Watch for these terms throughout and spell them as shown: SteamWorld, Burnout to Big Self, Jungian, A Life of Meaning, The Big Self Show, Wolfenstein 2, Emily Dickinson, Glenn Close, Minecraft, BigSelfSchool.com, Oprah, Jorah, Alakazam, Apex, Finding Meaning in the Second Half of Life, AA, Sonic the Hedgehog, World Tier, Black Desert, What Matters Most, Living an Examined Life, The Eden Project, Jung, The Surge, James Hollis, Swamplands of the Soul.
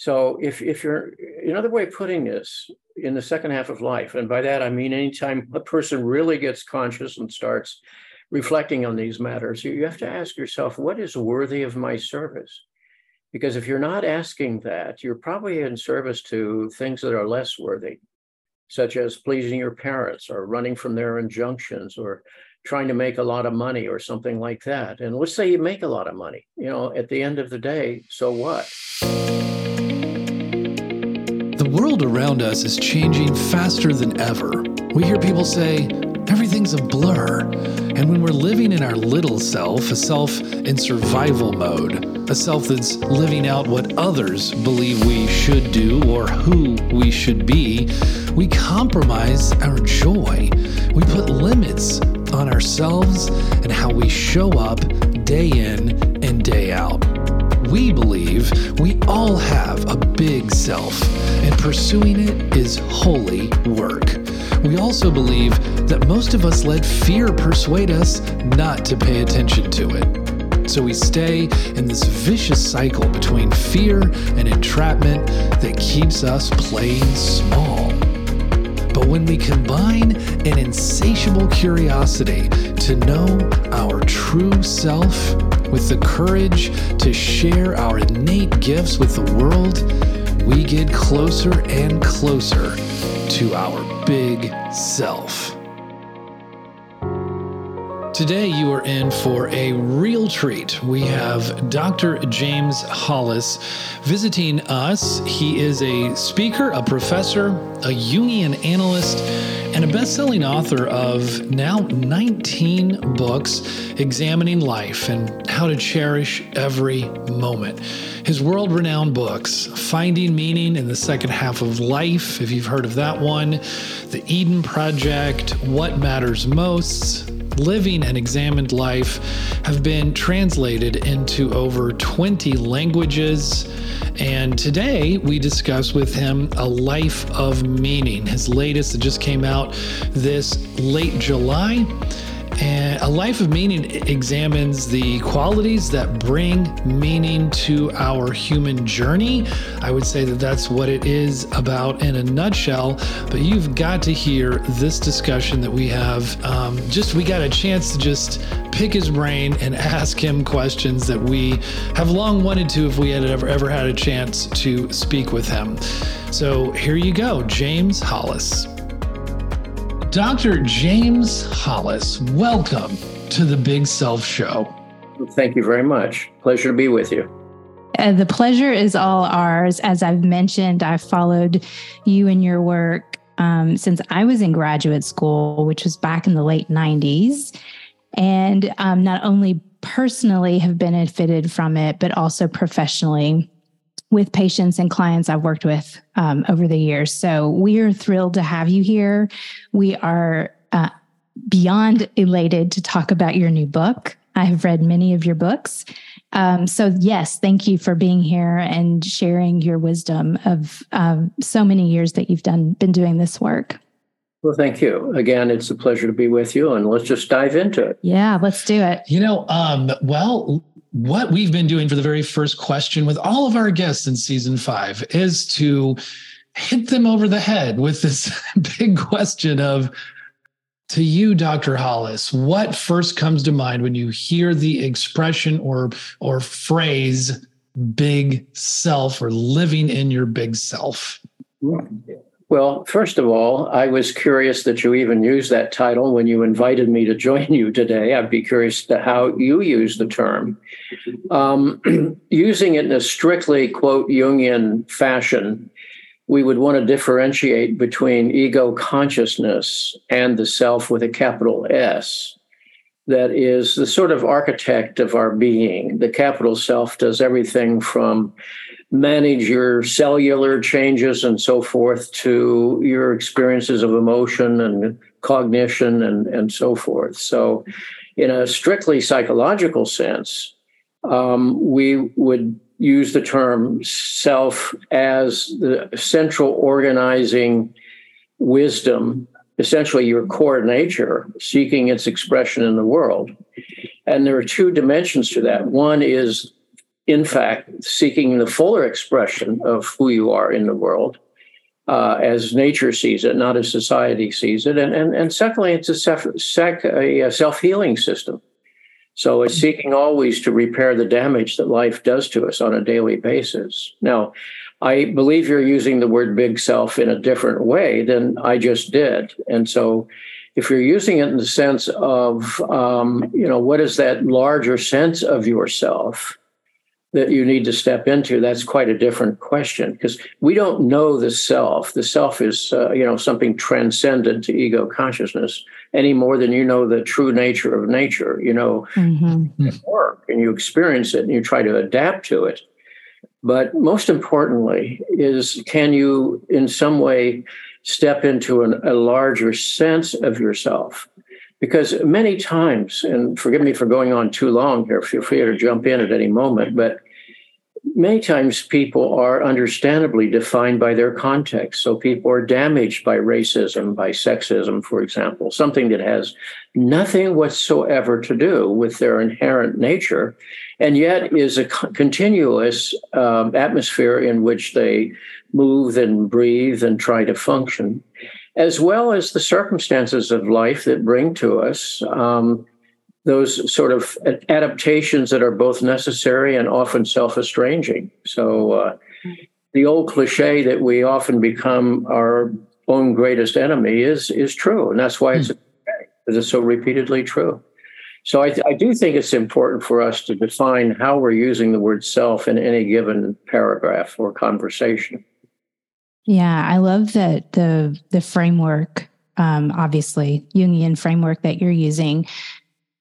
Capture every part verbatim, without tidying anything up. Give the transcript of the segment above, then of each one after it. So if, if you're, another way of putting this, in the second half of life, and by that I mean anytime a person really gets conscious and starts reflecting on these matters, you have to ask yourself, what is worthy of my service? Because if you're not asking that, you're probably in service to things that are less worthy, such as pleasing your parents or running from their injunctions or trying to make a lot of money or something like that. And let's say you make a lot of money, you know, at the end of the day, so what? The world around us is changing faster than ever. We hear people say, everything's a blur. And when we're living in our little self, a self in survival mode, a self that's living out what others believe we should do or who we should be, we compromise our joy. We put limits on ourselves and how we show up day in and day out. We believe we all have a big self, and pursuing it is holy work. We also believe that most of us let fear persuade us not to pay attention to it. So we stay in this vicious cycle between fear and entrapment that keeps us playing small. But when we combine an insatiable curiosity to know our true self with the courage to share our innate gifts with the world, we get closer and closer to our big self. Today you are in for a real treat. We have Doctor James Hollis visiting us. He is a speaker, a professor, a Jungian analyst, and a best-selling author of now nineteen books examining life and how to cherish every moment. His world-renowned books, Finding Meaning in the Second Half of Life, if you've heard of that one, The Eden Project, What Matters Most, Living an Examined Life, have been translated into over twenty languages. And today we discuss with him A Life of Meaning, his latest that just came out this late July. And A Life of Meaning examines the qualities that bring meaning to our human journey. I would say that that's what it is about in a nutshell, but you've got to hear this discussion that we have. Um, just, we got a chance to just pick his brain and ask him questions that we have long wanted to if we had ever, ever had a chance to speak with him. So here you go, James Hollis. Doctor James Hollis, welcome to the Big Self Show. Thank you very much. Pleasure to be with you. Uh, the pleasure is all ours. As I've mentioned, I've followed you and your work um, since I was in graduate school, which was back in the late nineties. And um, not only personally have benefited from it, but also professionally with patients and clients I've worked with um, over the years. So we are thrilled to have you here. We are uh, beyond elated to talk about your new book. I have read many of your books. Um, so yes, thank you for being here and sharing your wisdom of um, so many years that you've done been doing this work. Well, thank you. Again, it's a pleasure to be with you, and let's just dive into it. Yeah, let's do it. You know, um, well, what we've been doing for the very first question with all of our guests in season five is to hit them over the head with this big question of, to you, Doctor Hollis, what first comes to mind when you hear the expression or, or phrase big self or living in your big self? Well, first of all, I was curious that you even used that title when you invited me to join you today. I'd be curious to how you use the term. Um, using it in a strictly, quote, Jungian fashion, we would want to differentiate between ego consciousness and the self with a capital S. That is the sort of architect of our being. The capital self does everything from manage your cellular changes and so forth to your experiences of emotion and cognition and, and so forth. So in a strictly psychological sense, um, we would use the term self as the central organizing wisdom, essentially your core nature, seeking its expression in the world. And there are two dimensions to that. One is in fact, seeking the fuller expression of who you are in the world uh, as nature sees it, not as society sees it. And, and, and secondly, it's a, self, sec, a self-healing system. So it's seeking always to repair the damage that life does to us on a daily basis. Now, I believe you're using the word big self in a different way than I just did. And so if you're using it in the sense of, um, you know, what is that larger sense of yourself that you need to step into, that's quite a different question, because we don't know the self. The self is, uh, you know, something transcendent to ego consciousness any more than you know the true nature of nature. You know, mm-hmm. It work and you experience it and you try to adapt to it. But most importantly is, can you in some way step into an, a larger sense of yourself? Because many times, and forgive me for going on too long here, feel free to jump in at any moment, but many times people are understandably defined by their context. So people are damaged by racism, by sexism, for example, something that has nothing whatsoever to do with their inherent nature, and yet is a continuous um, atmosphere in which they move and breathe and try to function, as well as the circumstances of life that bring to us um, those sort of adaptations that are both necessary and often self-estranging. So uh, the old cliche that we often become our own greatest enemy is is true, and that's why it's, because it's so repeatedly true. So I, th- I do think it's important for us to define how we're using the word self in any given paragraph or conversation. Yeah, I love that the the framework, um, obviously, Jungian framework that you're using.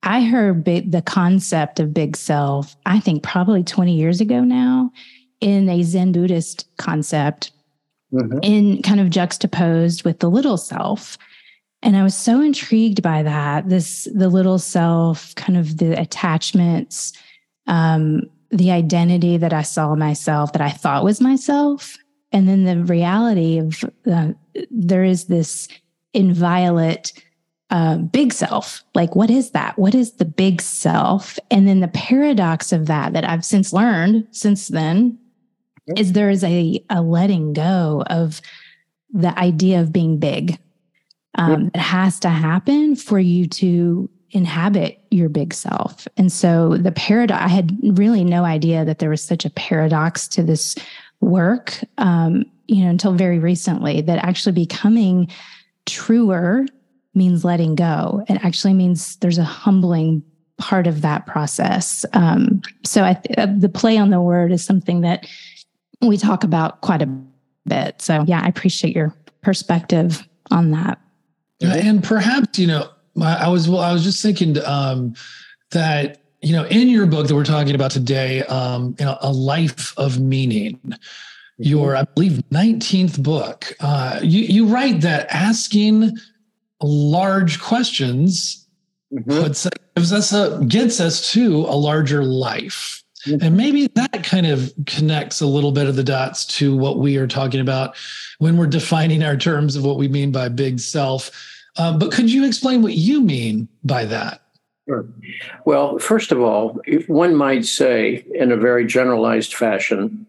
I heard big, the concept of big self, I think probably twenty years ago now, in a Zen Buddhist concept, mm-hmm. in kind of juxtaposed with the little self. And I was so intrigued by that, this the little self, kind of the attachments, um, the identity that I saw myself, that I thought was myself. And then the reality of uh, there is this inviolate uh, big self. Like, what is that? What is the big self? And then the paradox of that, that I've since learned since then, okay. is there is a, a letting go of the idea of being big. Um, yeah. That has to happen for you to inhabit your big self. And so the paradox, I had really no idea that there was such a paradox to this work, um, you know, until very recently, that actually becoming truer means letting go. It actually means there's a humbling part of that process. Um, so I th- the play on the word is something that we talk about quite a bit. So yeah, I appreciate your perspective on that. And perhaps, you know, I was, well, I was just thinking um, that, you know, in your book that we're talking about today, um, you know, A Life of Meaning, your, I believe, nineteenth book, uh, you, you write that asking large questions mm-hmm. puts, gives us a, gets us to a larger life. Mm-hmm. And maybe that kind of connects a little bit of the dots to what we are talking about when we're defining our terms of what we mean by big self. Uh, but could you explain what you mean by that? Sure. Well, first of all, one might say in a very generalized fashion,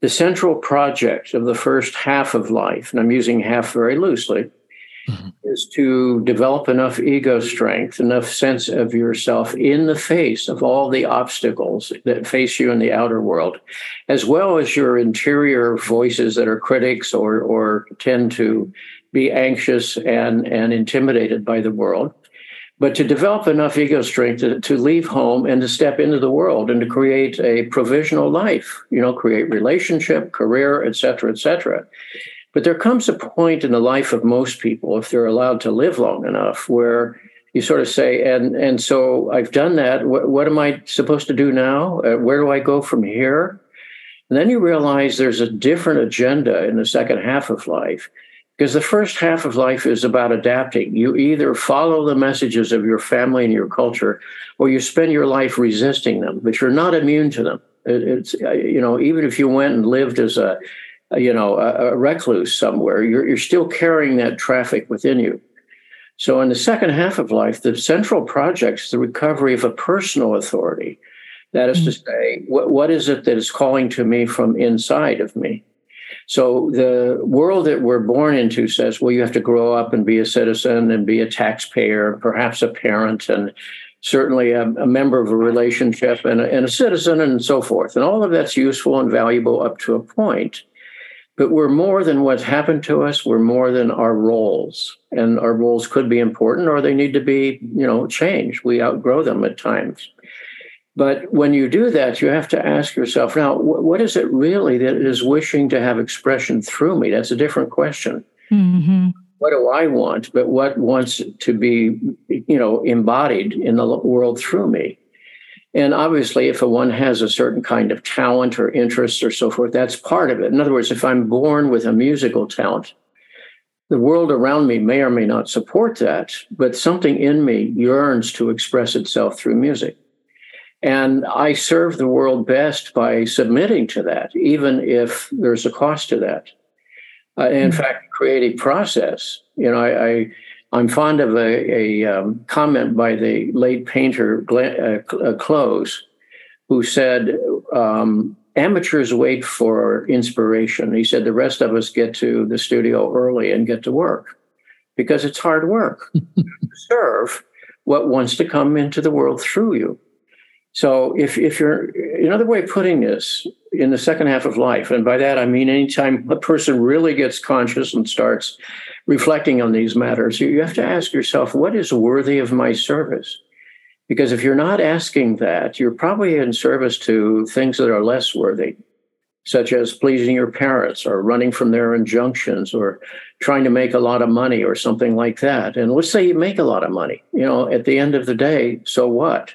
the central project of the first half of life, and I'm using half very loosely, mm-hmm. is to develop enough ego strength, enough sense of yourself in the face of all the obstacles that face you in the outer world, as well as your interior voices that are critics or, or tend to be anxious and, and intimidated by the world. But to develop enough ego strength to, to leave home and to step into the world and to create a provisional life, you know, create relationship, career, et cetera, et cetera. But there comes a point in the life of most people, if they're allowed to live long enough, where you sort of say, and and so I've done that. What, what am I supposed to do now? Uh, where do I go from here? And then you realize there's a different agenda in the second half of life. Because the first half of life is about adapting. You either follow the messages of your family and your culture, or you spend your life resisting them, but you're not immune to them. It's, you know, even if you went and lived as a, you know, a recluse somewhere, you're, you're still carrying that traffic within you. So in the second half of life, the central project's the recovery of a personal authority, That is to say, what, what is it that is calling to me from inside of me? So the world that we're born into says, well, you have to grow up and be a citizen and be a taxpayer, perhaps a parent, and certainly a, a member of a relationship and a, and a citizen and so forth. And all of that's useful and valuable up to a point. But we're more than what's happened to us. We're more than our roles. And our roles could be important, or they need to be, you know, changed. We outgrow them at times. But when you do that, you have to ask yourself, now, what is it really that is wishing to have expression through me? That's a different question. Mm-hmm. What do I want? But what wants to be, you know, embodied in the world through me? And obviously, if one has a certain kind of talent or interest or so forth, that's part of it. In other words, if I'm born with a musical talent, the world around me may or may not support that, but something in me yearns to express itself through music. And I serve the world best by submitting to that, even if there's a cost to that. Uh, in fact, creative process, you know, I, I, I'm fond of a, a um, comment by the late painter Glenn uh, Close, who said, um, amateurs wait for inspiration. He said, the rest of us get to the studio early and get to work, because it's hard work. Serve what wants to come into the world through you. So if if you're, another way of putting this, in the second half of life, and by that I mean anytime a person really gets conscious and starts reflecting on these matters, you have to ask yourself, what is worthy of my service? Because if you're not asking that, you're probably in service to things that are less worthy, such as pleasing your parents or running from their injunctions or trying to make a lot of money or something like that. And let's say you make a lot of money, you know, at the end of the day, so what?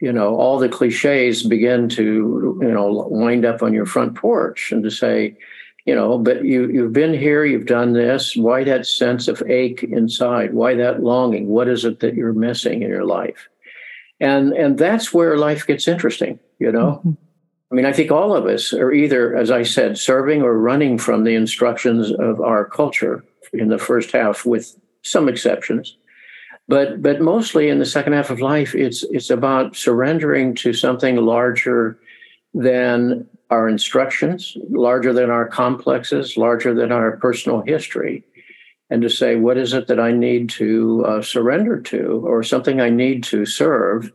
You know, all the cliches begin to, you know, wind up on your front porch and to say, you know, but you, you've been here, you've done this. Why that sense of ache inside? Why that longing? What is it that you're missing in your life? And and that's where life gets interesting, you know. Mm-hmm. I mean, I think all of us are either, as I said, serving or running from the instructions of our culture in the first half, with some exceptions. But but mostly in the second half of life, it's it's about surrendering to something larger than our instructions, larger than our complexes, larger than our personal history, and to say, what is it that I need to uh, surrender to, or something I need to serve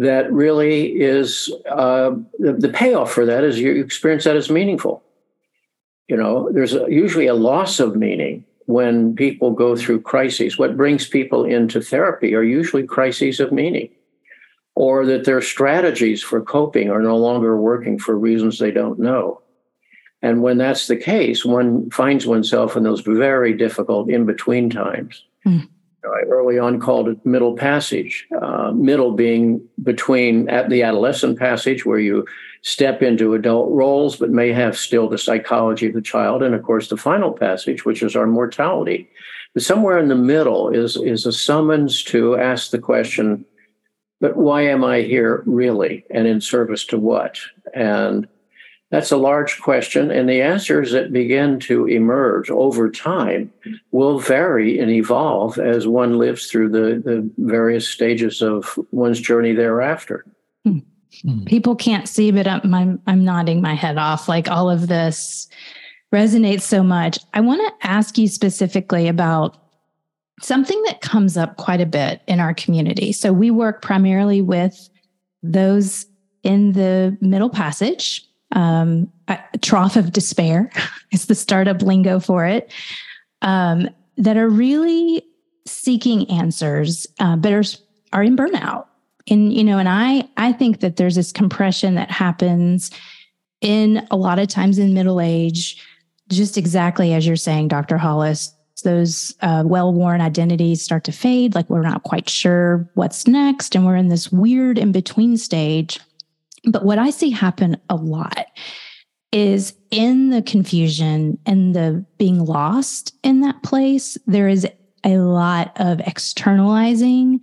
that really is, uh, the, the payoff for that is you experience that as meaningful. You know, there's a, usually a loss of meaning when people go through crises. What brings people into therapy are usually crises of meaning, or that their strategies for coping are no longer working for reasons they don't know. And when that's the case, one finds oneself in those very difficult in-between times. Mm. I early on called it middle passage, uh, middle being between at the adolescent passage, where you step into adult roles, but may have still the psychology of the child. And of course, the final passage, which is our mortality. But somewhere in the middle is, is a summons to ask the question, but why am I here really? And in service to what? And that's a large question. And the answers that begin to emerge over time will vary and evolve as one lives through the, the various stages of one's journey thereafter. Hmm. People can't see, but I'm, I'm nodding my head off. Like, all of this resonates so much. I want to ask you specifically about something that comes up quite a bit in our community. So we work primarily with those in the middle passage, um, a trough of despair is the startup lingo for it, um, that are really seeking answers, uh, but are, are in burnout. And, you know, and I, I think that there's this compression that happens in a lot of times in middle age, just exactly as you're saying, Doctor Hollis, those uh, well-worn identities start to fade. Like, we're not quite sure what's next. And we're in this weird in-between stage. But what I see happen a lot is, in the confusion and the being lost in that place, there is a lot of externalizing,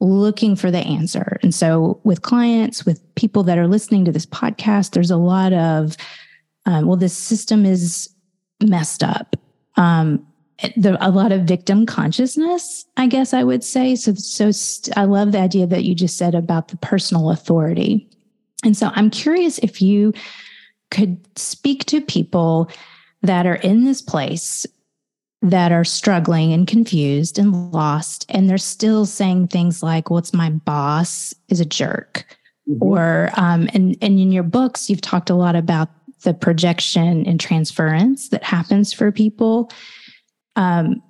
looking for the answer. And so with clients, with people that are listening to this podcast, there's a lot of, um, well, this system is messed up. Um, the, a lot of victim consciousness, I guess I would say. So, so st- I love the idea that you just said about the personal authority. And so I'm curious if you could speak to people that are in this place, that are struggling and confused and lost, and they're still saying things like, well, it's my boss is a jerk. Mm-hmm. Or, um, and, and in your books, you've talked a lot about the projection and transference that happens for people. Um,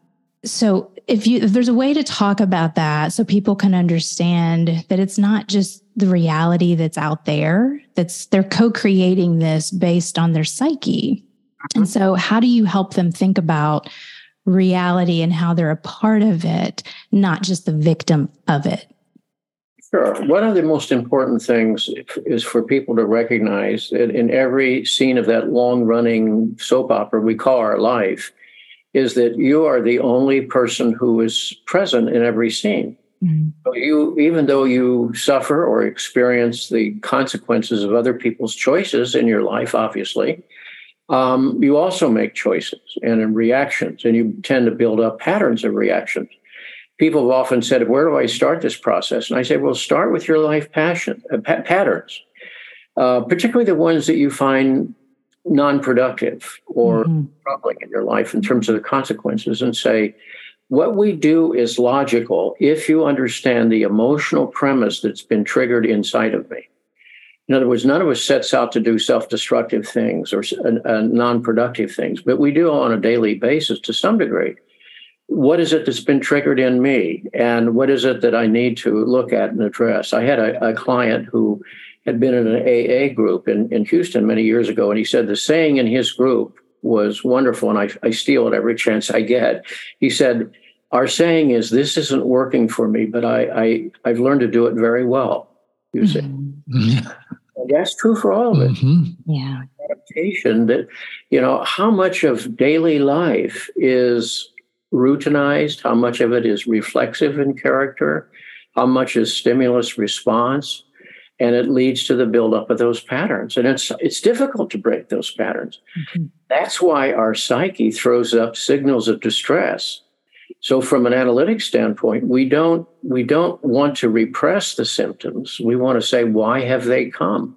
so if you, if there's a way to talk about that so people can understand that it's not just the reality that's out there, that's they're co-creating this based on their psyche. Mm-hmm. And so how do you help them think about reality and how they're a part of it, not just the victim of it? Sure. One of the most important things is for people to recognize that in every scene of that long-running soap opera we call our life, is that you are the only person who is present in every scene. Mm-hmm. So you, even though you suffer or experience the consequences of other people's choices in your life, obviously, um, you also make choices and in reactions, and you tend to build up patterns of reactions. People have often said, where do I start this process? And I say, well, start with your life passion, uh, pa- patterns, uh, particularly the ones that you find non-productive or mm-hmm. troubling in your life in terms of the consequences, and say, what we do is logical if you understand the emotional premise that's been triggered inside of me. In other words, none of us sets out to do self-destructive things or uh, non-productive things, but we do on a daily basis to some degree. What is it that's been triggered in me, and what is it that I need to look at and address? I had a, a client who had been in an A A group in, in Houston many years ago, and he said the saying in his group was wonderful, and I, I steal it every chance I get. He said, our saying is, this isn't working for me, but I, I, I've learned to do it very well. You see? Mm-hmm. And that's true for all of it. Mm-hmm. Yeah. Adaptation that, you know, how much of daily life is routinized, how much of it is reflexive in character, how much is stimulus response, and it leads to the buildup of those patterns. And it's it's difficult to break those patterns. Mm-hmm. That's why our psyche throws up signals of distress. So from an analytic standpoint, we don't we don't want to repress the symptoms. We want to say, why have they come?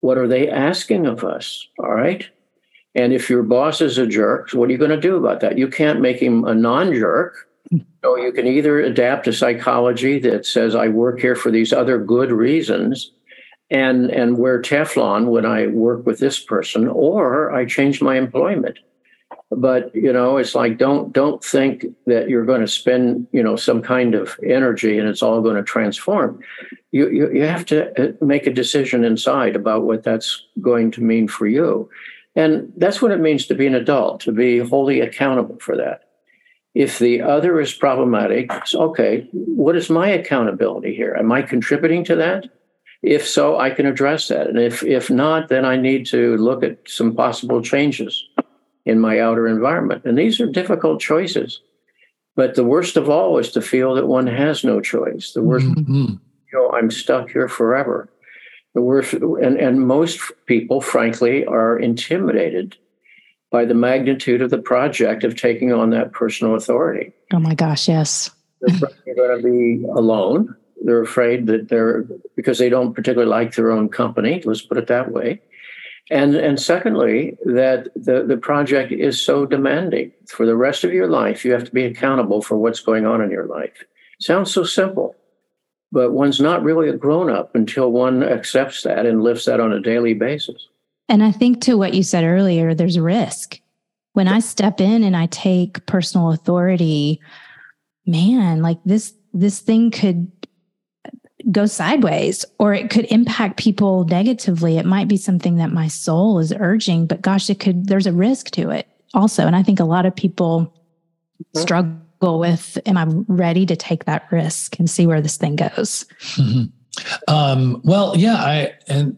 What are they asking of us? All right. And if your boss is a jerk, what are you going to do about that? You can't make him a non-jerk. So you can either adapt a psychology that says, I work here for these other good reasons and, and wear Teflon when I work with this person, or I change my employment. But, you know, it's like, don't don't think that you're going to spend, you know, some kind of energy and it's all going to transform. You, you, you have to make a decision inside about what that's going to mean for you. And that's what it means to be an adult, to be wholly accountable for that. If the other is problematic, it's okay, what is my accountability here? Am I contributing to that? If so, I can address that. And if if not, then I need to look at some possible changes in my outer environment. And these are difficult choices. But the worst of all is to feel that one has no choice. The worst, mm-hmm. you know, I'm stuck here forever. The worst, and, and most people, frankly, are intimidated by the magnitude of the project of taking on that personal authority. Oh my gosh, yes. They're afraid they're going to be alone. They're afraid that they're, because they don't particularly like their own company, let's put it that way. And and secondly, that the, the project is so demanding. For the rest of your life, you have to be accountable for what's going on in your life. Sounds so simple. But one's not really a grown-up until one accepts that and lives that on a daily basis. And I think to what you said earlier, there's risk. When I step in and I take personal authority, man, like this, this thing could go sideways, or it could impact people negatively. It might be something that my soul is urging, but gosh, it could, there's a risk to it also. And I think a lot of people mm-hmm. struggle with, am I ready to take that risk and see where this thing goes? Mm-hmm. Um, well, yeah, I, and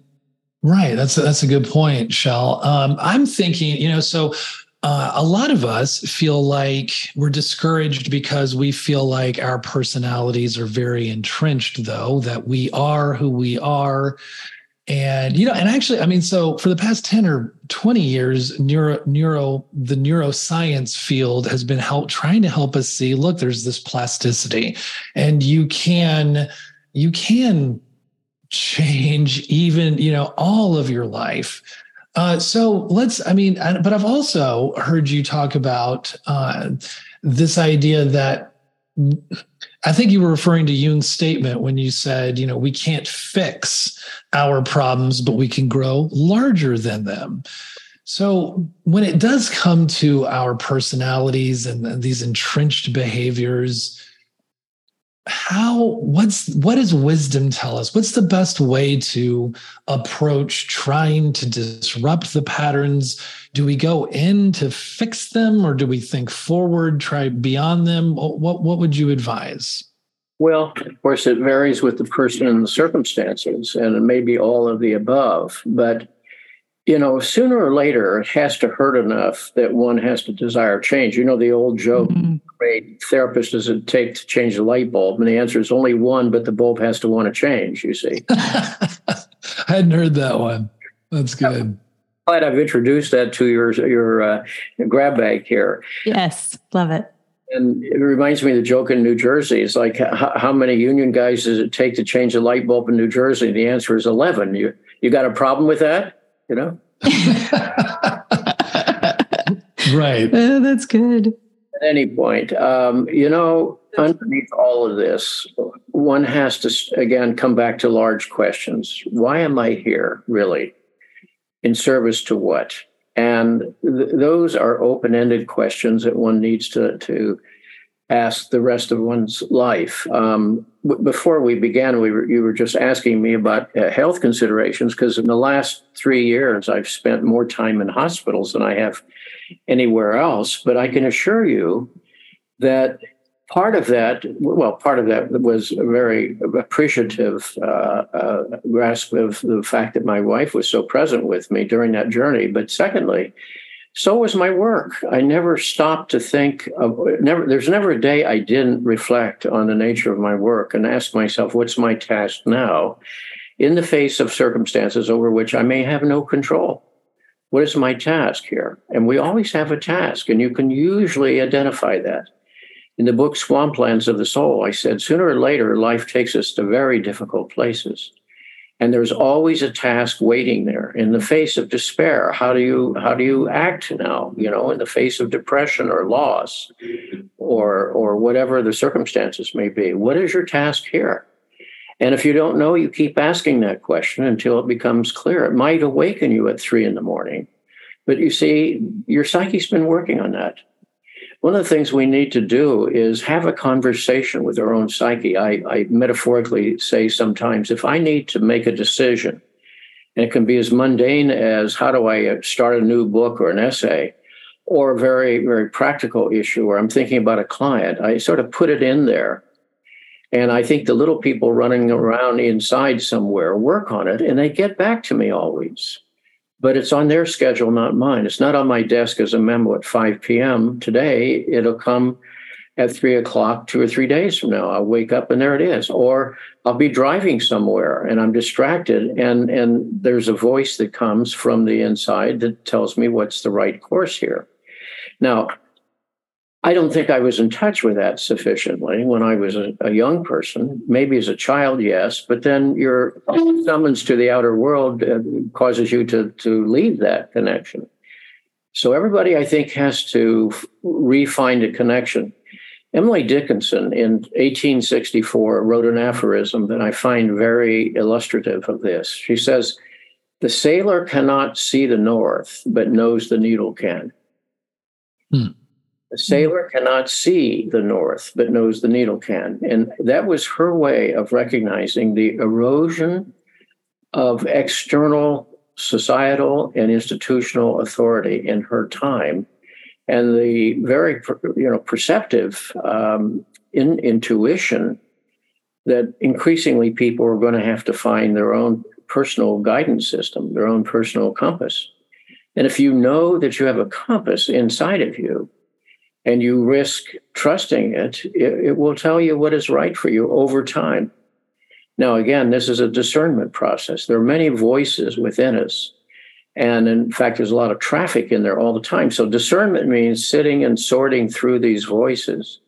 right. That's, that's a good point, Shel. Um, I'm thinking, you know, so uh, a lot of us feel like we're discouraged because we feel like our personalities are very entrenched, though, that we are who we are. And, you know, and actually, I mean, so for the past ten or twenty years, neuro, neuro, the neuroscience field has been help, trying to help us see, look, there's this plasticity, and you can, you can change even, you know, all of your life. Uh, so let's, I mean, but I've also heard you talk about uh, this idea that I think you were referring to Jung's statement when you said, you know, we can't fix our problems, but we can grow larger than them. So when it does come to our personalities and these entrenched behaviors, how, what's, what does wisdom tell us? What's the best way to approach trying to disrupt the patterns? Do we go in to fix them, or do we think forward, try beyond them? What, what would you advise? Well, of course, it varies with the person and the circumstances, and it may be all of the above, but you know, sooner or later, it has to hurt enough that one has to desire change. You know, the old joke, mm-hmm. great therapist does it take to change the light bulb? And the answer is only one, but the bulb has to want to change, you see. I hadn't heard that one. That's good. I'm glad I've introduced that to your, your uh, grab bag here. Yes, love it. And it reminds me of the joke in New Jersey. It's like, how, how many union guys does it take to change a light bulb in New Jersey? And the answer is eleven. You, you got a problem with that? You know? Right. Oh, that's good. At any point, um, you know, underneath all of this, one has to, again, come back to large questions. Why am I here, really? In service to what? And th- those are open-ended questions that one needs to, to ask the rest of one's life. Um, before we began, we were, you were just asking me about uh, health considerations, because in the last three years, I've spent more time in hospitals than I have anywhere else. But I can assure you that part of that, well, part of that was a very appreciative uh, uh, grasp of the fact that my wife was so present with me during that journey. But secondly, so was my work. I never stopped to think of, never, there's never a day I didn't reflect on the nature of my work and ask myself, what's my task now in the face of circumstances over which I may have no control? What is my task here? And we always have a task, and you can usually identify that. In the book, Swamplands of the Soul, I said, sooner or later, life takes us to very difficult places. And there's always a task waiting there. In the face of despair, how do you how do you act now? You know, in the face of depression or loss, or or whatever the circumstances may be, what is your task here? And if you don't know, you keep asking that question until it becomes clear. It might awaken you at three in the morning, but you see, your psyche's been working on that. One of the things we need to do is have a conversation with our own psyche. I, I metaphorically say sometimes, if I need to make a decision, and it can be as mundane as how do I start a new book or an essay, or a very, very practical issue where I'm thinking about a client, I sort of put it in there. And I think the little people running around inside somewhere work on it, and they get back to me always. But it's on their schedule, not mine. It's not on my desk as a memo at five p.m. today. It'll come at three o'clock two or three days from now. I'll wake up and there it is. Or I'll be driving somewhere and I'm distracted. And, and there's a voice that comes from the inside that tells me what's the right course here. Now, I don't think I was in touch with that sufficiently when I was a, a young person, maybe as a child, yes, but then your summons to the outer world uh, causes you to, to leave that connection. So everybody, I think, has to re-find a connection. Emily Dickinson in eighteen sixty-four wrote an aphorism that I find very illustrative of this. She says, "The sailor cannot see the north, but knows the needle can." Hmm. The sailor cannot see the north, but knows the needle can. And that was her way of recognizing the erosion of external societal and institutional authority in her time, and the very, you know, perceptive um, in, intuition that increasingly people are going to have to find their own personal guidance system, their own personal compass. And if you know that you have a compass inside of you, and you risk trusting it, it, it will tell you what is right for you over time. Now, again, this is a discernment process. There are many voices within us. And in fact, there's a lot of traffic in there all the time. So discernment means sitting and sorting through these voices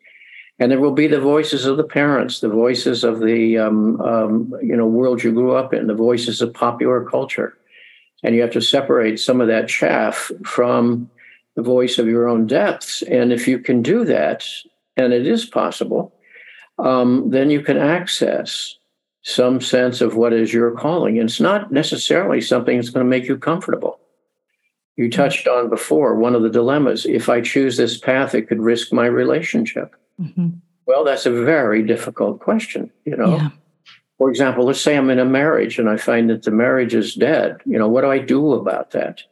And there will be the voices of the parents, the voices of the um, um, you know world you grew up in, the voices of popular culture. And you have to separate some of that chaff from the voice of your own depths. And if you can do that, and it is possible, um, then you can access some sense of what is your calling. And it's not necessarily something that's going to make you comfortable. You touched on before one of the dilemmas. If I choose this path, it could risk my relationship. Mm-hmm. Well, that's a very difficult question, you know. Yeah. For example, let's say I'm in a marriage and I find that the marriage is dead. You know, what do I do about that?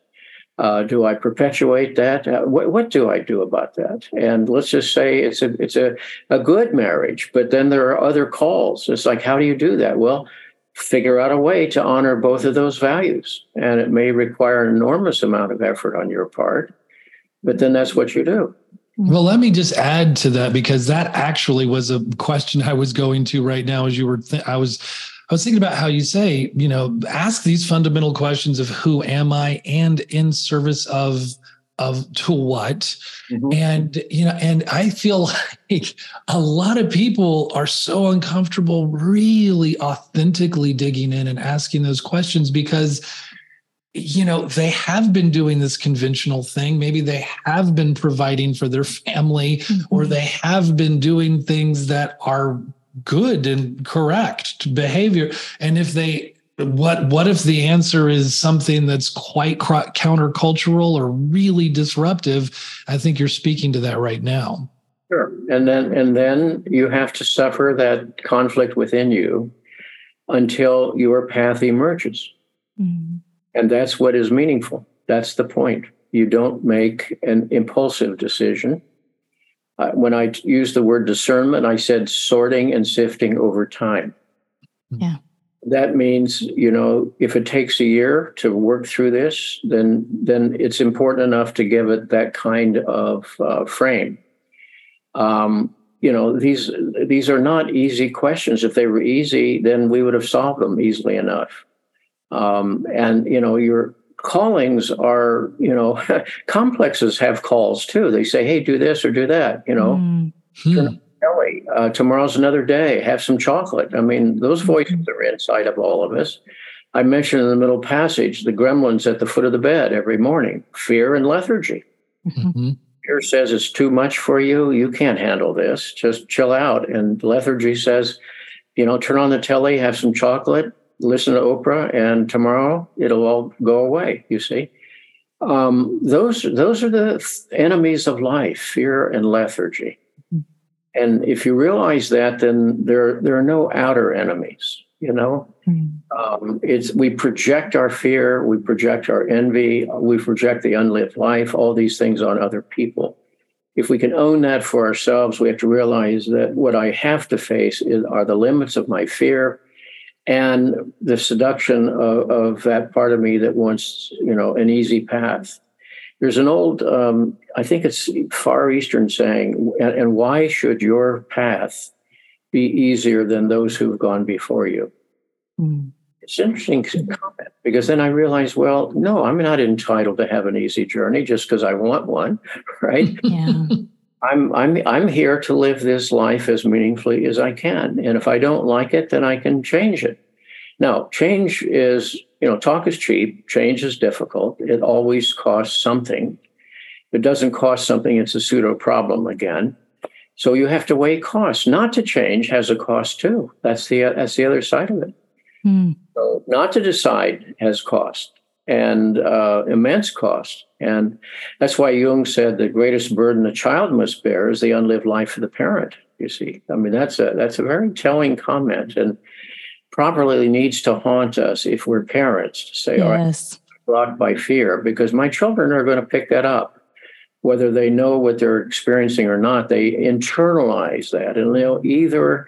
Uh, do I perpetuate that? Uh, what, what do I do about that? And let's just say it's a it's a, a good marriage, but then there are other calls. It's like, how do you do that? Well, figure out a way to honor both of those values. And it may require an enormous amount of effort on your part, but then that's what you do. Well, let me just add to that, because that actually was a question I was going to right now as you were, th- I was, I was thinking about how you say, you know, ask these fundamental questions of who am I and in service of, of to what? Mm-hmm. And, you know, and I feel like a lot of people are so uncomfortable really authentically digging in and asking those questions because, you know, they have been doing this conventional thing. Maybe they have been providing for their family, mm-hmm. or they have been doing things that are good and correct behavior. And if they, what, what if the answer is something that's quite countercultural or really disruptive? I think you're speaking to that right now. Sure. And then, and then you have to suffer that conflict within you until your path emerges. Mm-hmm. And that's what is meaningful. That's the point. You don't make an impulsive decision. Uh, when I t- used the word discernment, I said sorting and sifting over time. Yeah. That means, you know, if it takes a year to work through this, then then it's important enough to give it that kind of uh, frame. Um, you know, these these are not easy questions. If they were easy, then we would have solved them easily enough. Um, and, you know, your callings are, you know, complexes have calls, too. They say, hey, do this or do that, you know. Mm-hmm. Uh, tomorrow's another day. Have some chocolate. I mean, those voices mm-hmm. are inside of all of us. I mentioned in the middle passage, the gremlins at the foot of the bed every morning, fear and lethargy. Mm-hmm. Fear says it's too much for you. You can't handle this. Just chill out. And lethargy says, you know, turn on the telly, have some chocolate. Listen to Oprah, and tomorrow it'll all go away, you see. Um, those those are the enemies of life, fear and lethargy. Mm-hmm. And if you realize that, then there, there are no outer enemies, you know. Mm-hmm. Um, it's we project our fear, we project our envy, we project the unlived life, all these things on other people. If we can own that for ourselves, we have to realize that what I have to face is, are the limits of my fear, and the seduction of, of that part of me that wants, you know, an easy path. There's an old, um, I think it's Far Eastern saying, and, and why should your path be easier than those who've gone before you? Mm. It's an interesting comment, because then I realized, well, no, I'm not entitled to have an easy journey just because I want one, right? Yeah. I'm I'm I'm here to live this life as meaningfully as I can. And if I don't like it, then I can change it. Now, change is, you know, talk is cheap. Change is difficult. It always costs something. If it doesn't cost something, it's a pseudo problem again. So you have to weigh costs. Not to change has a cost too. That's the that's the other side of it. Mm. So not to decide has cost. And uh, immense cost. And that's why Jung said the greatest burden a child must bear is the unlived life of the parent, you see. I mean, that's a that's a very telling comment, and properly needs to haunt us if we're parents to say, yes. All right, I'm blocked by fear, because my children are going to pick that up. Whether they know what they're experiencing or not, they internalize that, and they'll either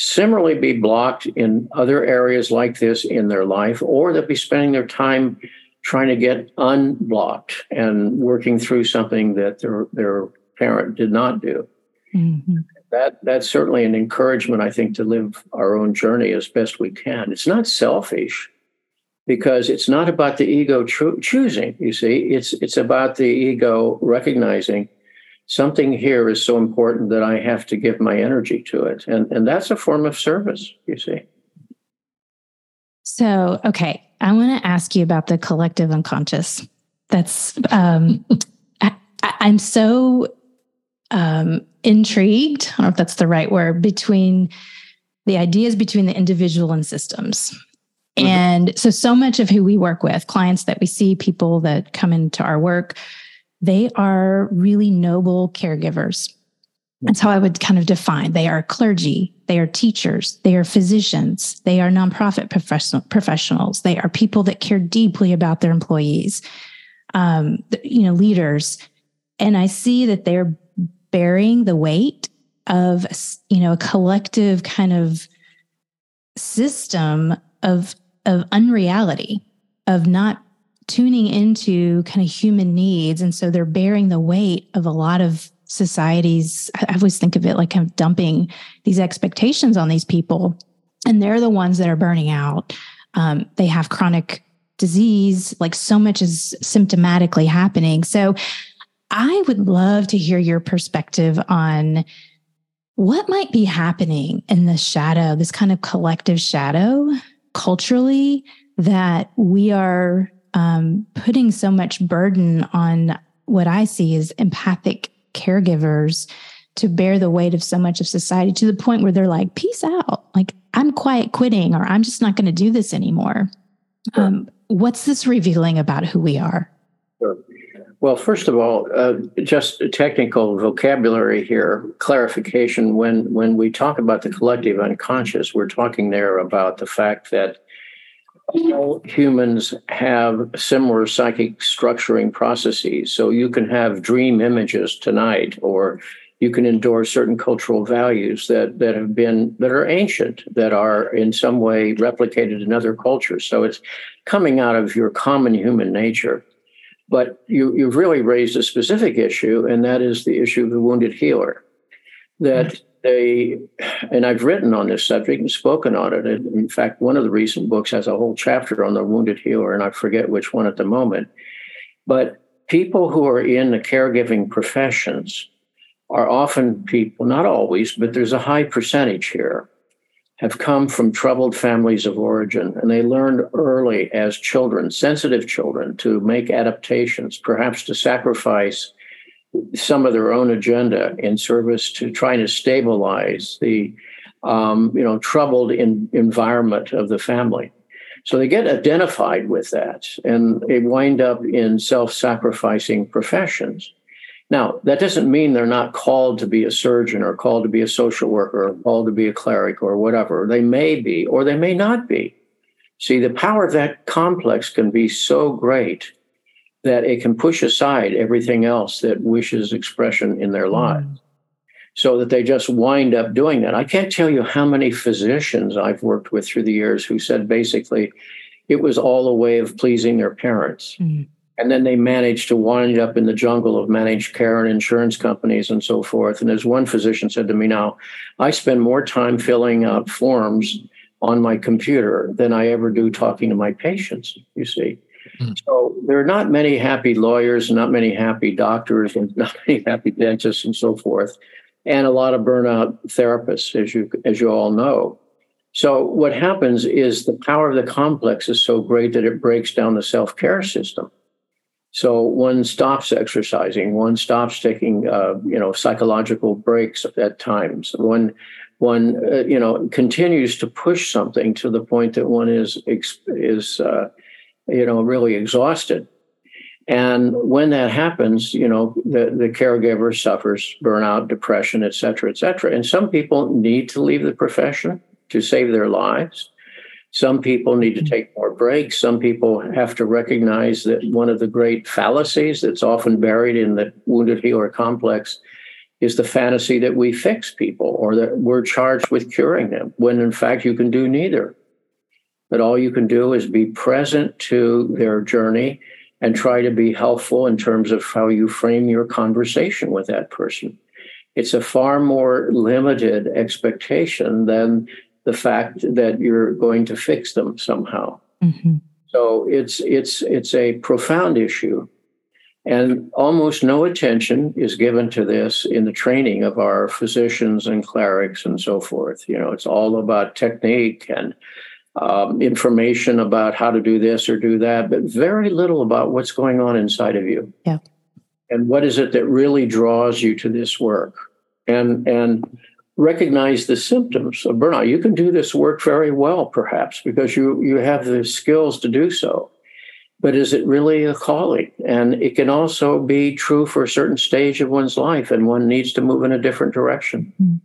similarly be blocked in other areas like this in their life, or they'll be spending their time trying to get unblocked and working through something that their their parent did not do. Mm-hmm. That that's certainly an encouragement, I think, to live our own journey as best we can. It's not selfish, because it's not about the ego cho- choosing, you see. It's it's about the ego recognizing something here is so important that I have to give my energy to it. And, and that's a form of service, you see. So, okay, I want to ask you about the collective unconscious. That's, um, I, I'm so um, intrigued, I don't know if that's the right word, between the ideas between the individual and systems. Mm-hmm. And so, so much of who we work with, clients that we see, people that come into our work, they are really noble caregivers. That's how I would kind of define. They are clergy. They are teachers. They are physicians. They are nonprofit professional, professionals. They are people that care deeply about their employees, um, you know, leaders. And I see that they're bearing the weight of, you know, a collective kind of system of, of unreality, of not tuning into kind of human needs. And so they're bearing the weight of a lot of societies. I always think of it like kind of dumping these expectations on these people, and they're the ones that are burning out. Um, they have chronic disease, like so much is symptomatically happening. So I would love to hear your perspective on what might be happening in the shadow, this kind of collective shadow culturally, that we are um, putting so much burden on what I see as empathic caregivers to bear the weight of so much of society, to the point where they're like, peace out. Like, I'm quiet quitting, or I'm just not going to do this anymore. Sure. Um, what's this revealing about who we are? Sure. Well, first of all, uh, just technical vocabulary here, clarification. When, when we talk about the collective unconscious, we're talking there about the fact that all humans have similar psychic structuring processes. So you can have dream images tonight, or you can endorse certain cultural values that, that have been, that are ancient, that are in some way replicated in other cultures. So it's coming out of your common human nature. But you, you've really raised a specific issue, and that is the issue of the wounded healer. That mm-hmm. They, and I've written on this subject and spoken on it. In fact, one of the recent books has a whole chapter on the wounded healer, and I forget which one at the moment. But people who are in the caregiving professions are often people, not always, but there's a high percentage here, have come from troubled families of origin. And they learned early as children, sensitive children, to make adaptations, perhaps to sacrifice some of their own agenda in service to trying to stabilize the, um, you know, troubled in, environment of the family. So they get identified with that, and they wind up in self-sacrificing professions. Now, that doesn't mean they're not called to be a surgeon, or called to be a social worker, or called to be a cleric, or whatever. They may be, or they may not be. See, the power of that complex can be so great that it can push aside everything else that wishes expression in their lives, so that they just wind up doing that. I can't tell you how many physicians I've worked with through the years who said basically it was all a way of pleasing their parents. Mm-hmm. And then they managed to wind up in the jungle of managed care and insurance companies and so forth. And as one physician said to me, now, I spend more time filling out forms on my computer than I ever do talking to my patients, you see. So there are not many happy lawyers, not many happy doctors, and not many happy dentists and so forth, and a lot of burnout therapists, as you as you all know. So what happens is the power of the complex is so great that it breaks down the self-care system. So one stops exercising, one stops taking uh, you know psychological breaks at times. One one uh, you know continues to push something to the point that one is is. Uh, you know, really exhausted. And when that happens, you know, the, the caregiver suffers burnout, depression, et cetera, et cetera. And some people need to leave the profession to save their lives. Some people need to take more breaks. Some people have to recognize that one of the great fallacies that's often buried in the wounded healer complex is the fantasy that we fix people, or that we're charged with curing them, when in fact you can do neither. That all you can do is be present to their journey and try to be helpful in terms of how you frame your conversation with that person. It's a far more limited expectation than the fact that you're going to fix them somehow. Mm-hmm. So it's it's it's a profound issue. And almost no attention is given to this in the training of our physicians and clerics and so forth. You know, it's all about technique and um, information about how to do this or do that, but very little about what's going on inside of you. Yeah. And what is it that really draws you to this work? And and recognize the symptoms of burnout. You can do this work very well, perhaps, because you, you have the skills to do so. But is it really a calling? And it can also be true for a certain stage of one's life, and one needs to move in a different direction. Mm-hmm.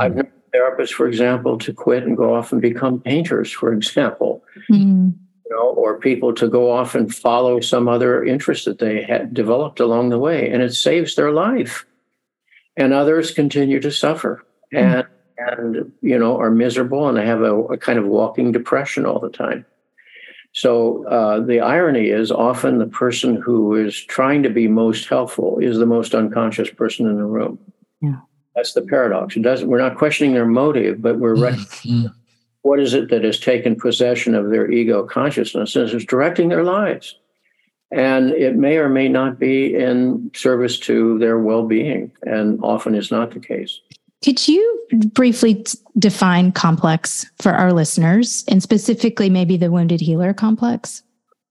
I've known therapists, for example, to quit and go off and become painters, for example, mm-hmm. you know, or people to go off and follow some other interest that they had developed along the way, and it saves their life. And others continue to suffer mm-hmm. and, and, you know, are miserable, and they have a, a kind of walking depression all the time. So uh, the irony is often the person who is trying to be most helpful is the most unconscious person in the room. Yeah. That's the paradox. It doesn't, we're not questioning their motive, but we're recognizing what is it that has taken possession of their ego consciousness and is directing their lives. And it may or may not be in service to their well-being, and often is not the case. Could you briefly t- define complex for our listeners, and specifically maybe the wounded healer complex?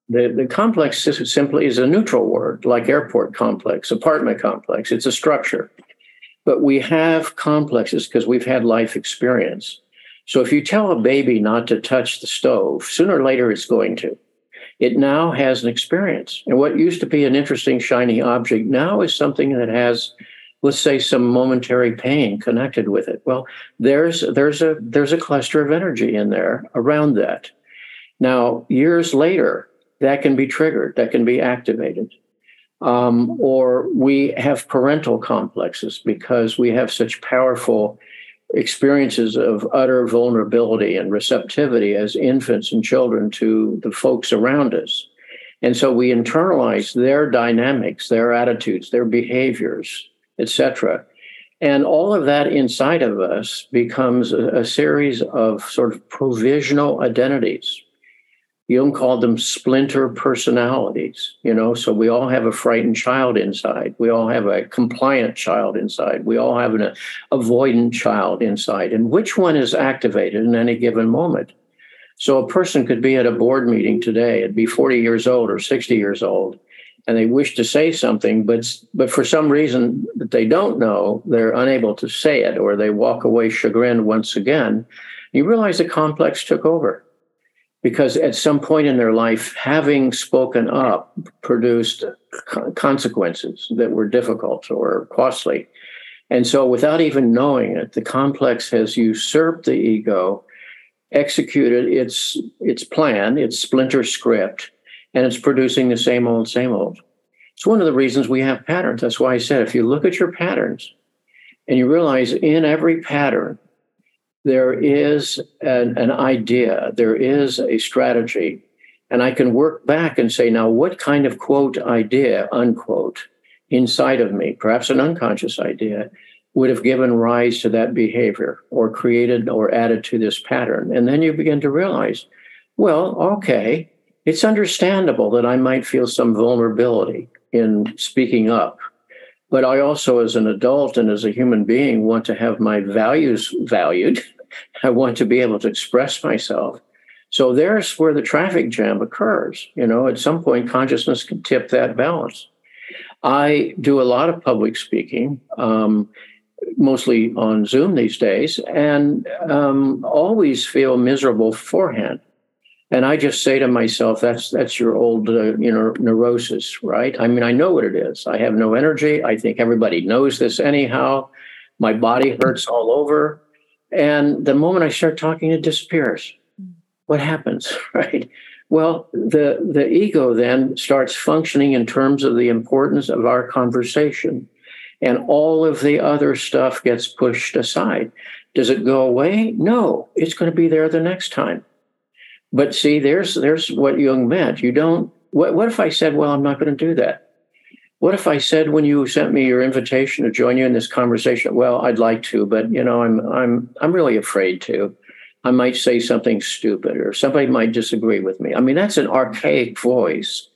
The, the complex is simply is a neutral word, like airport complex, apartment complex. It's a structure. But we have complexes because we've had life experience. So if you tell a baby not to touch the stove, sooner or later it's going to. It now has an experience. And what used to be an interesting, shiny object now is something that has, let's say, some momentary pain connected with it. Well, there's there's a there's a cluster of energy in there around that. Now, years later, that can be triggered, that can be activated. Um, or we have parental complexes because we have such powerful experiences of utter vulnerability and receptivity as infants and children to the folks around us. And so we internalize their dynamics, their attitudes, their behaviors, et cetera. And all of that inside of us becomes a, a series of sort of provisional identities. Jung called them splinter personalities, you know, so we all have a frightened child inside. We all have a compliant child inside. We all have an a, avoidant child inside. And which one is activated in any given moment? So a person could be at a board meeting today and be forty years old or sixty years old. And they wish to say something, but but for some reason that they don't know, they're unable to say it, or they walk away chagrined once again. You realize the complex took over, because at some point in their life, having spoken up produced consequences that were difficult or costly. And so without even knowing it, the complex has usurped the ego, executed its its plan, its splinter script, and it's producing the same old, same old. It's one of the reasons we have patterns. That's why I said, if you look at your patterns and you realize in every pattern, there is an, an idea, there is a strategy, and I can work back and say, now, what kind of quote idea, unquote, inside of me, perhaps an unconscious idea, would have given rise to that behavior or created or added to this pattern? And then you begin to realize, well, okay, it's understandable that I might feel some vulnerability in speaking up, but I also, as an adult and as a human being, want to have my values valued. I want to be able to express myself. So there's where the traffic jam occurs. You know, at some point, consciousness can tip that balance. I do a lot of public speaking, um, mostly on Zoom these days, and um, always feel miserable beforehand. And I just say to myself, that's that's your old, uh, you know, neurosis, right? I mean, I know what it is. I have no energy. I think everybody knows this anyhow. My body hurts all over. And the moment I start talking, it disappears. What happens, right? Well, the, the ego then starts functioning in terms of the importance of our conversation. And all of the other stuff gets pushed aside. Does it go away? No, it's going to be there the next time. But see, there's there's what Jung meant. You don't, what, what if I said, well, I'm not going to do that? What if I said, when you sent me your invitation to join you in this conversation, well, I'd like to, but, you know, I'm I'm I'm really afraid to. I might say something stupid, or somebody might disagree with me. I mean, that's an archaic voice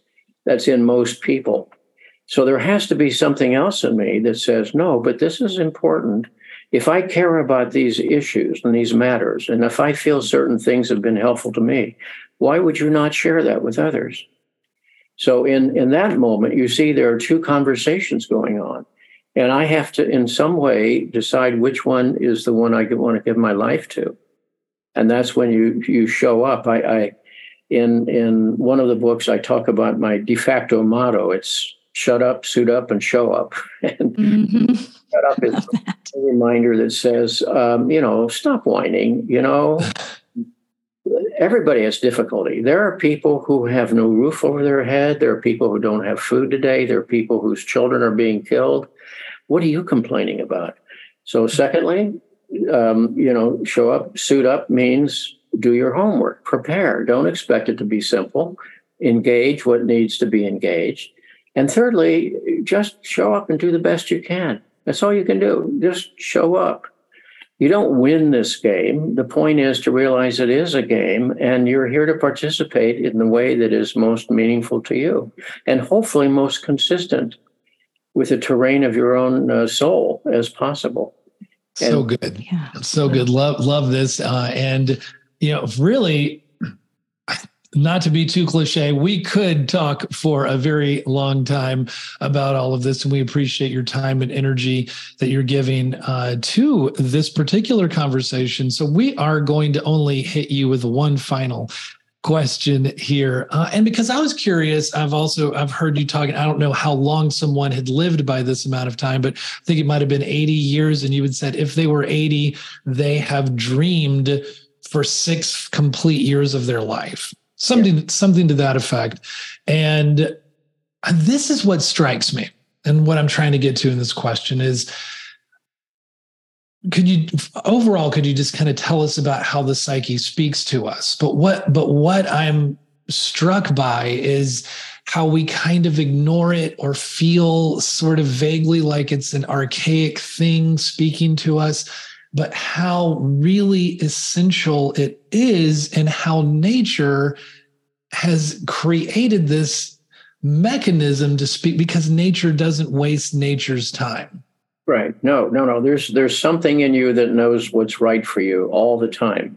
that's in most people. So there has to be something else in me that says, no, but this is important. If I care about these issues and these matters, and if I feel certain things have been helpful to me, why would you not share that with others? So in, in that moment, you see there are two conversations going on. And I have to, in some way, decide which one is the one I want to give my life to. And that's when you you show up. I, I in in one of the books, I talk about my de facto motto. It's shut up, suit up, and show up. And mm-hmm. Shut up is a reminder that says, um, you know, stop whining. You know, everybody has difficulty. There are people who have no roof over their head. There are people who don't have food today. There are people whose children are being killed. What are you complaining about? So secondly, um, you know, show up, suit up means do your homework, prepare. Don't expect it to be simple. Engage what needs to be engaged. And thirdly, just show up and do the best you can. That's all you can do. Just show up. You don't win this game. The point is to realize it is a game, and you're here to participate in the way that is most meaningful to you and hopefully most consistent with the terrain of your own uh, soul as possible. And so good. Yeah. So good. Love, love this. Uh, and, you know, really, not to be too cliche, we could talk for a very long time about all of this, and we appreciate your time and energy that you're giving uh, to this particular conversation. So we are going to only hit you with one final question here. Uh, and because I was curious, I've also, I've heard you talking, I don't know how long someone had lived by this amount of time, but I think it might've been eighty years. And you had said, if they were eighty, they have dreamed for six complete years of their life. Something, yeah. something to that effect. And this is what strikes me. And what I'm trying to get to in this question is, could you overall, could you just kind of tell us about how the psyche speaks to us? But what, but what I'm struck by is how we kind of ignore it or feel sort of vaguely like it's an archaic thing speaking to us, but how really essential it is and how nature has created this mechanism to speak, because nature doesn't waste nature's time. Right. No, no, no. There's there's something in you that knows what's right for you all the time.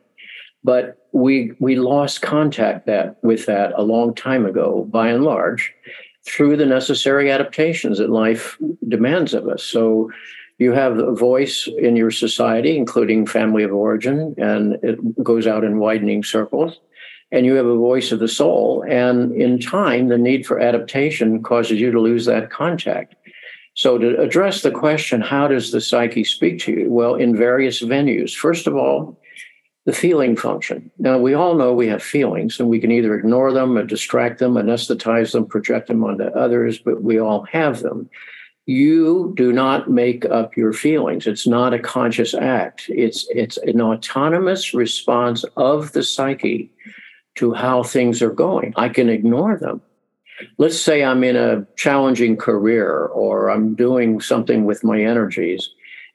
But we we lost contact that with that a long time ago, by and large, through the necessary adaptations that life demands of us. So you have a voice in your society, including family of origin, and it goes out in widening circles. And you have a voice of the soul. And in time, the need for adaptation causes you to lose that contact. So to address the question, how does the psyche speak to you? Well, in various venues. First of all, the feeling function. Now, we all know we have feelings, and we can either ignore them or distract them, anesthetize them, project them onto others, but we all have them. You do not make up your feelings. It's not a conscious act. It's it's an autonomous response of the psyche to how things are going. I can ignore them. Let's say I'm in a challenging career, or I'm doing something with my energies,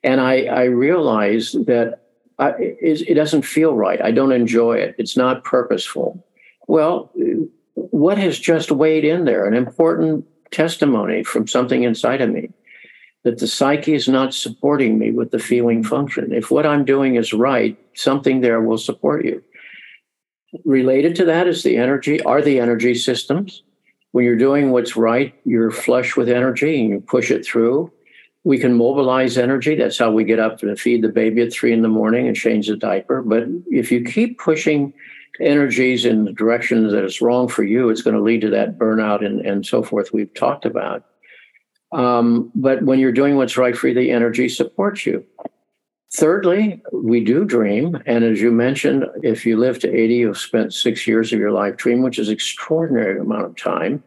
and I, I realize that I, it, it doesn't feel right. I don't enjoy it. It's not purposeful. Well, what has just weighed in there? An important testimony from something inside of me that the psyche is not supporting me with the feeling function. If what I'm doing is right, something there will support you. Related to that is the energy, are the energy systems. When you're doing what's right, you're flush with energy and you push it through. We can mobilize energy. That's how we get up to feed the baby at three in the morning and change the diaper. But if you keep pushing energies in the direction that is wrong for you, it's going to lead to that burnout and, and so forth we've talked about. Um, but when you're doing what's right for you, the energy supports you. Thirdly, we do dream. And as you mentioned, if you live to eighty, you've spent six years of your life dream, which is an extraordinary amount of time.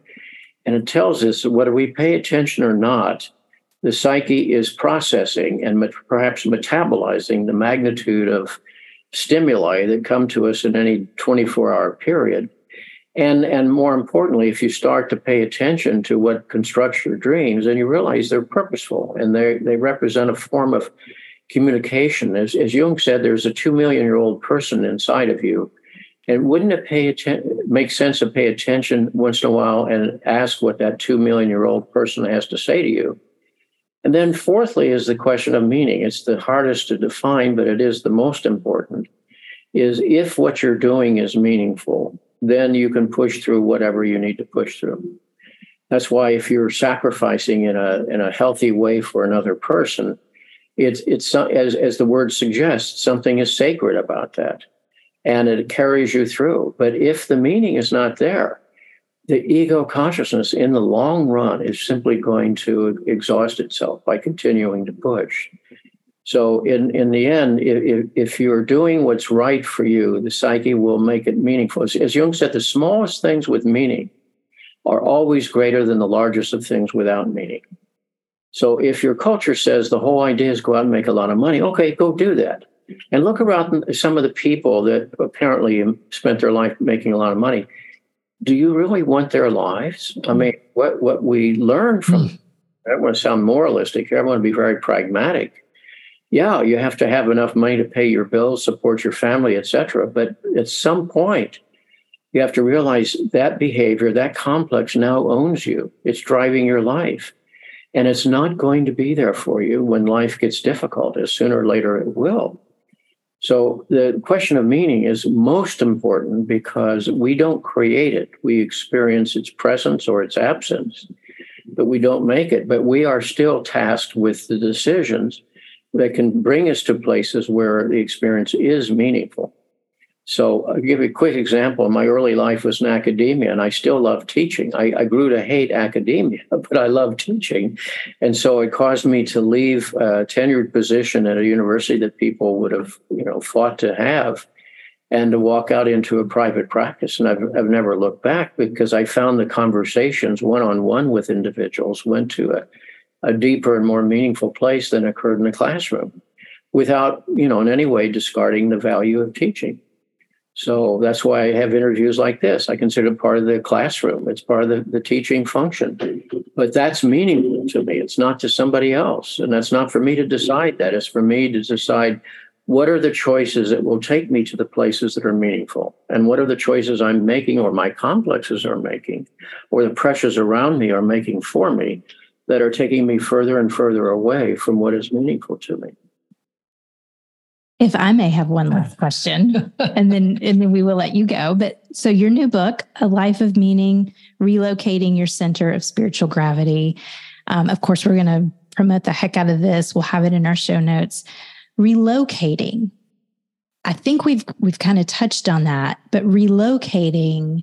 And it tells us that whether we pay attention or not, the psyche is processing and met- perhaps metabolizing the magnitude of stimuli that come to us in any twenty-four hour period. And, and more importantly, if you start to pay attention to what constructs your dreams, then you realize they're purposeful and they they represent a form of communication. As, as Jung said, there's a two million year old person inside of you, And wouldn't it pay atten- make sense to pay attention once in a while and ask what that two million year old person has to say to you? And then fourthly is the question of meaning. It's the hardest to define, but it is the most important, is if what you're doing is meaningful, then you can push through whatever you need to push through. That's why if you're sacrificing in a in a healthy way for another person, it's it's as as the word suggests, something is sacred about that, and it carries you through. But if the meaning is not there, the ego consciousness in the long run is simply going to exhaust itself by continuing to push. So in, in the end, if, if you're doing what's right for you, the psyche will make it meaningful. As Jung said, the smallest things with meaning are always greater than the largest of things without meaning. So if your culture says the whole idea is go out and make a lot of money, okay, go do that. And look around some of the people that apparently spent their life making a lot of money. Do you really want their lives? I mean, what, what we learn from, I don't want to sound moralistic here, I want to be very pragmatic. Yeah, you have to have enough money to pay your bills, support your family, et cetera. But at some point, you have to realize that behavior, that complex now owns you. It's driving your life. And it's not going to be there for you when life gets difficult, as sooner or later it will. So the question of meaning is most important because we don't create it. We experience its presence or its absence, but we don't make it. But we are still tasked with the decisions that can bring us to places where the experience is meaningful. So I'll give you a quick example. My early life was in academia, and I still love teaching. I, I grew to hate academia, but I love teaching. And so it caused me to leave a tenured position at a university that people would have, you know, fought to have, and to walk out into a private practice. And I've, I've never looked back because I found the conversations one-on-one with individuals went to a a deeper and more meaningful place than occurred in the classroom, without, you know, in any way discarding the value of teaching. So that's why I have interviews like this. I consider it part of the classroom. It's part of the, the teaching function. But that's meaningful to me. It's not to somebody else. And that's not for me to decide that. It's for me to decide what are the choices that will take me to the places that are meaningful, and what are the choices I'm making, or my complexes are making, or the pressures around me are making for me, that are taking me further and further away from what is meaningful to me. If I may have one last question, and then and then we will let you go. But so your new book, A Life of Meaning, Relocating Your Center of Spiritual Gravity. Um, of course, we're going to promote the heck out of this. We'll have it in our show notes. Relocating. I think we've we've kind of touched on that, but relocating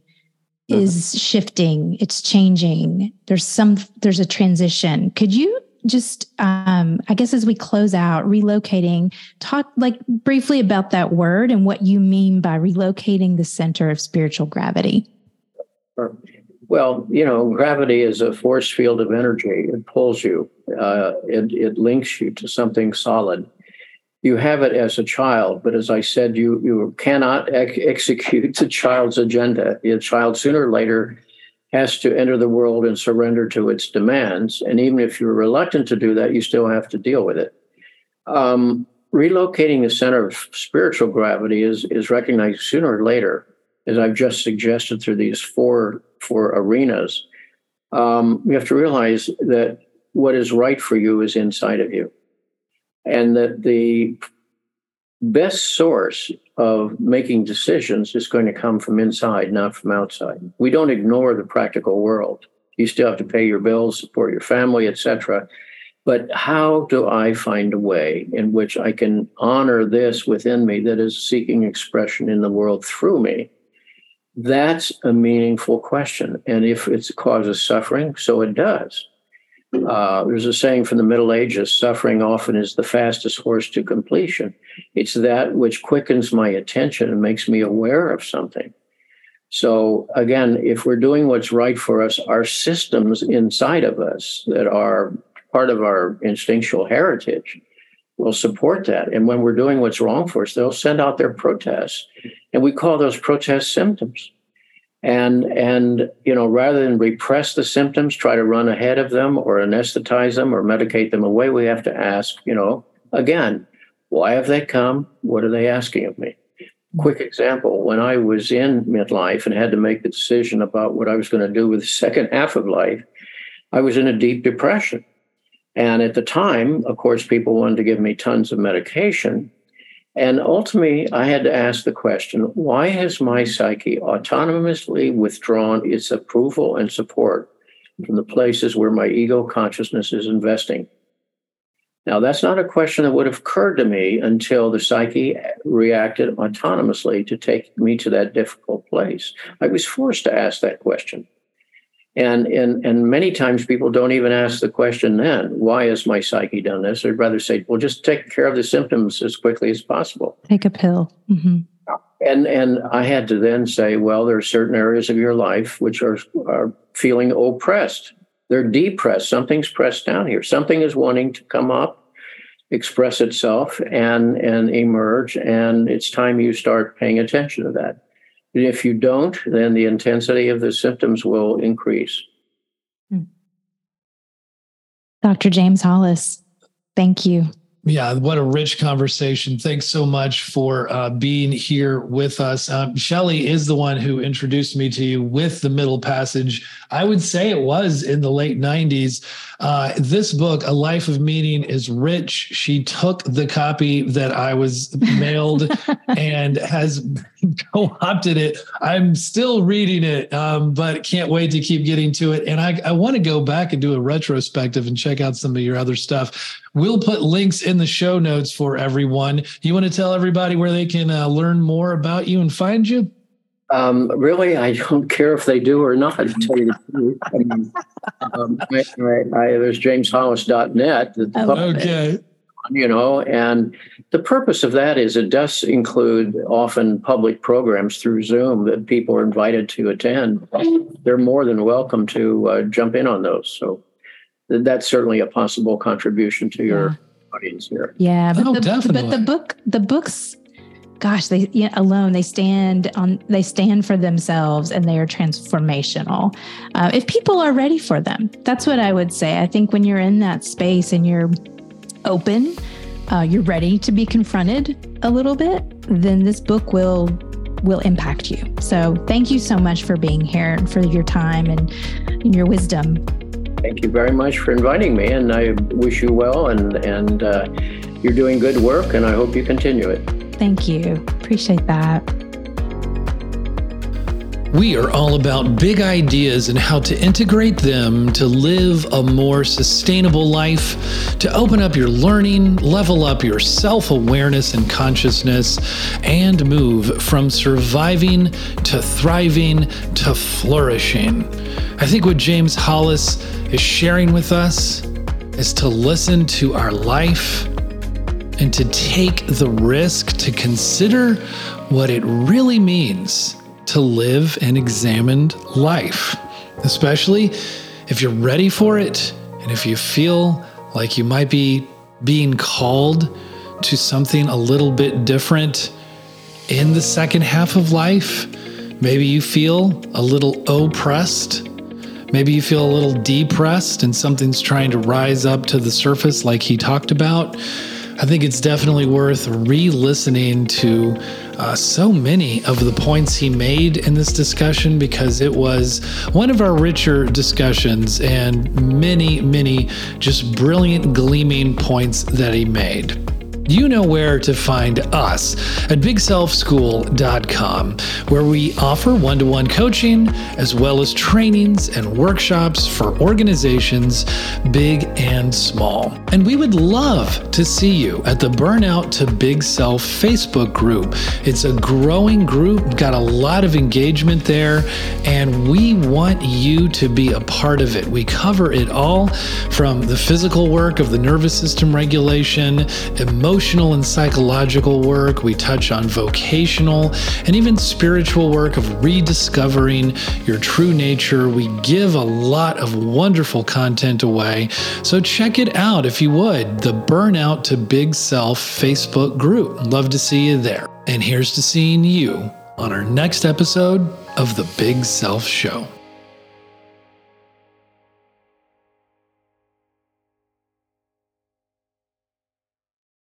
is shifting. It's changing. There's some, there's a transition. Could you just, um, I guess, as we close out, relocating, talk like briefly about that word and what you mean by relocating the center of spiritual gravity? Well, you know, gravity is a force field of energy. It pulls you. Uh, it, it links you to something solid. You have it as a child, but as I said, you, you cannot ex- execute the child's agenda. The child sooner or later has to enter the world and surrender to its demands. And even if you're reluctant to do that, you still have to deal with it. Um, relocating the center of spiritual gravity is, is recognized sooner or later, as I've just suggested through these four, four arenas. Um, you have to realize that what is right for you is inside of you. And that the best source of making decisions is going to come from inside, not from outside. We don't ignore the practical world. You still have to pay your bills, support your family, et cetera. But how do I find a way in which I can honor this within me that is seeking expression in the world through me? That's a meaningful question. And if it causes suffering, so it does. Uh, there's a saying from the Middle Ages, suffering often is the fastest horse to completion. It's that which quickens my attention and makes me aware of something. So again, if we're doing what's right for us, our systems inside of us that are part of our instinctual heritage will support that. And when we're doing what's wrong for us, they'll send out their protests. And we call those protest symptoms. And, and you know, rather than repress the symptoms, try to run ahead of them or anesthetize them or medicate them away, we have to ask, you know, again, why have they come? What are they asking of me? Quick example, when I was in midlife and had to make the decision about what I was going to do with the second half of life, I was in a deep depression. And at the time, of course, people wanted to give me tons of medication. And ultimately, I had to ask the question, why has my psyche autonomously withdrawn its approval and support from the places where my ego consciousness is investing? Now, that's not a question that would have occurred to me until the psyche reacted autonomously to take me to that difficult place. I was forced to ask that question. And, and and many times people don't even ask the question then, why has my psyche done this? They'd rather say, well, just take care of the symptoms as quickly as possible. Take a pill. Mm-hmm. And and I had to then say, well, there are certain areas of your life which are, are feeling oppressed. They're depressed. Something's pressed down here. Something is wanting to come up, express itself, and and emerge. And it's time you start paying attention to that. If you don't, then the intensity of the symptoms will increase. Doctor James Hollis, thank you. Yeah, what a rich conversation. Thanks so much for uh, being here with us. Um, Shelley is the one who introduced me to you with The Middle Passage. I would say it was in the late nineties. Uh, this book, A Life of Meaning, is rich. She took the copy that I was mailed and has co-opted it. I'm still reading it, um, but can't wait to keep getting to it. And I, I want to go back and do a retrospective and check out some of your other stuff. We'll put links in the show notes for everyone. You want to tell everybody where they can uh, learn more about you and find you? Um, really, I don't care if they do or not, to tell you the truth. I mean, um, I, I, I, there's james hollis dot net. Okay. You know, and the purpose of that is it does include often public programs through Zoom that people are invited to attend. They're more than welcome to uh, jump in on those. So th- that's certainly a possible contribution to your yeah. audience here. Yeah, but, oh, the, definitely. but the book, the books. Gosh, they you know, alone, they stand on, they stand for themselves, and they are transformational. Uh, if people are ready for them, that's what I would say. I think when you're in that space and you're open, uh, you're ready to be confronted a little bit, then this book will will impact you. So thank you so much for being here and for your time and, and your wisdom. Thank you very much for inviting me, and I wish you well, and, and uh, you're doing good work, and I hope you continue it. Thank you. Appreciate that. We are all about big ideas and how to integrate them to live a more sustainable life, to open up your learning, level up your self-awareness and consciousness, and move from surviving to thriving to flourishing. I think what James Hollis is sharing with us is to listen to our life and to take the risk to consider what it really means to live an examined life, especially if you're ready for it and if you feel like you might be being called to something a little bit different in the second half of life. Maybe you feel a little oppressed. Maybe you feel a little depressed and something's trying to rise up to the surface like he talked about. I think it's definitely worth re-listening to uh, so many of the points he made in this discussion, because it was one of our richer discussions and many, many just brilliant, gleaming points that he made. You know where to find us at big self school dot com, where we offer one-to-one coaching as well as trainings and workshops for organizations big and small. And we would love to see you at the Burnout to Big Self Facebook group. It's a growing group, got a lot of engagement there, and we want you to be a part of it. We cover it all, from the physical work of the nervous system regulation, emotional Emotional and psychological work. We touch on vocational and even spiritual work of rediscovering your true nature. We give a lot of wonderful content away. So check it out if you would, the Burnout to Big Self Facebook group. Love to see you there. And here's to seeing you on our next episode of The Big Self Show.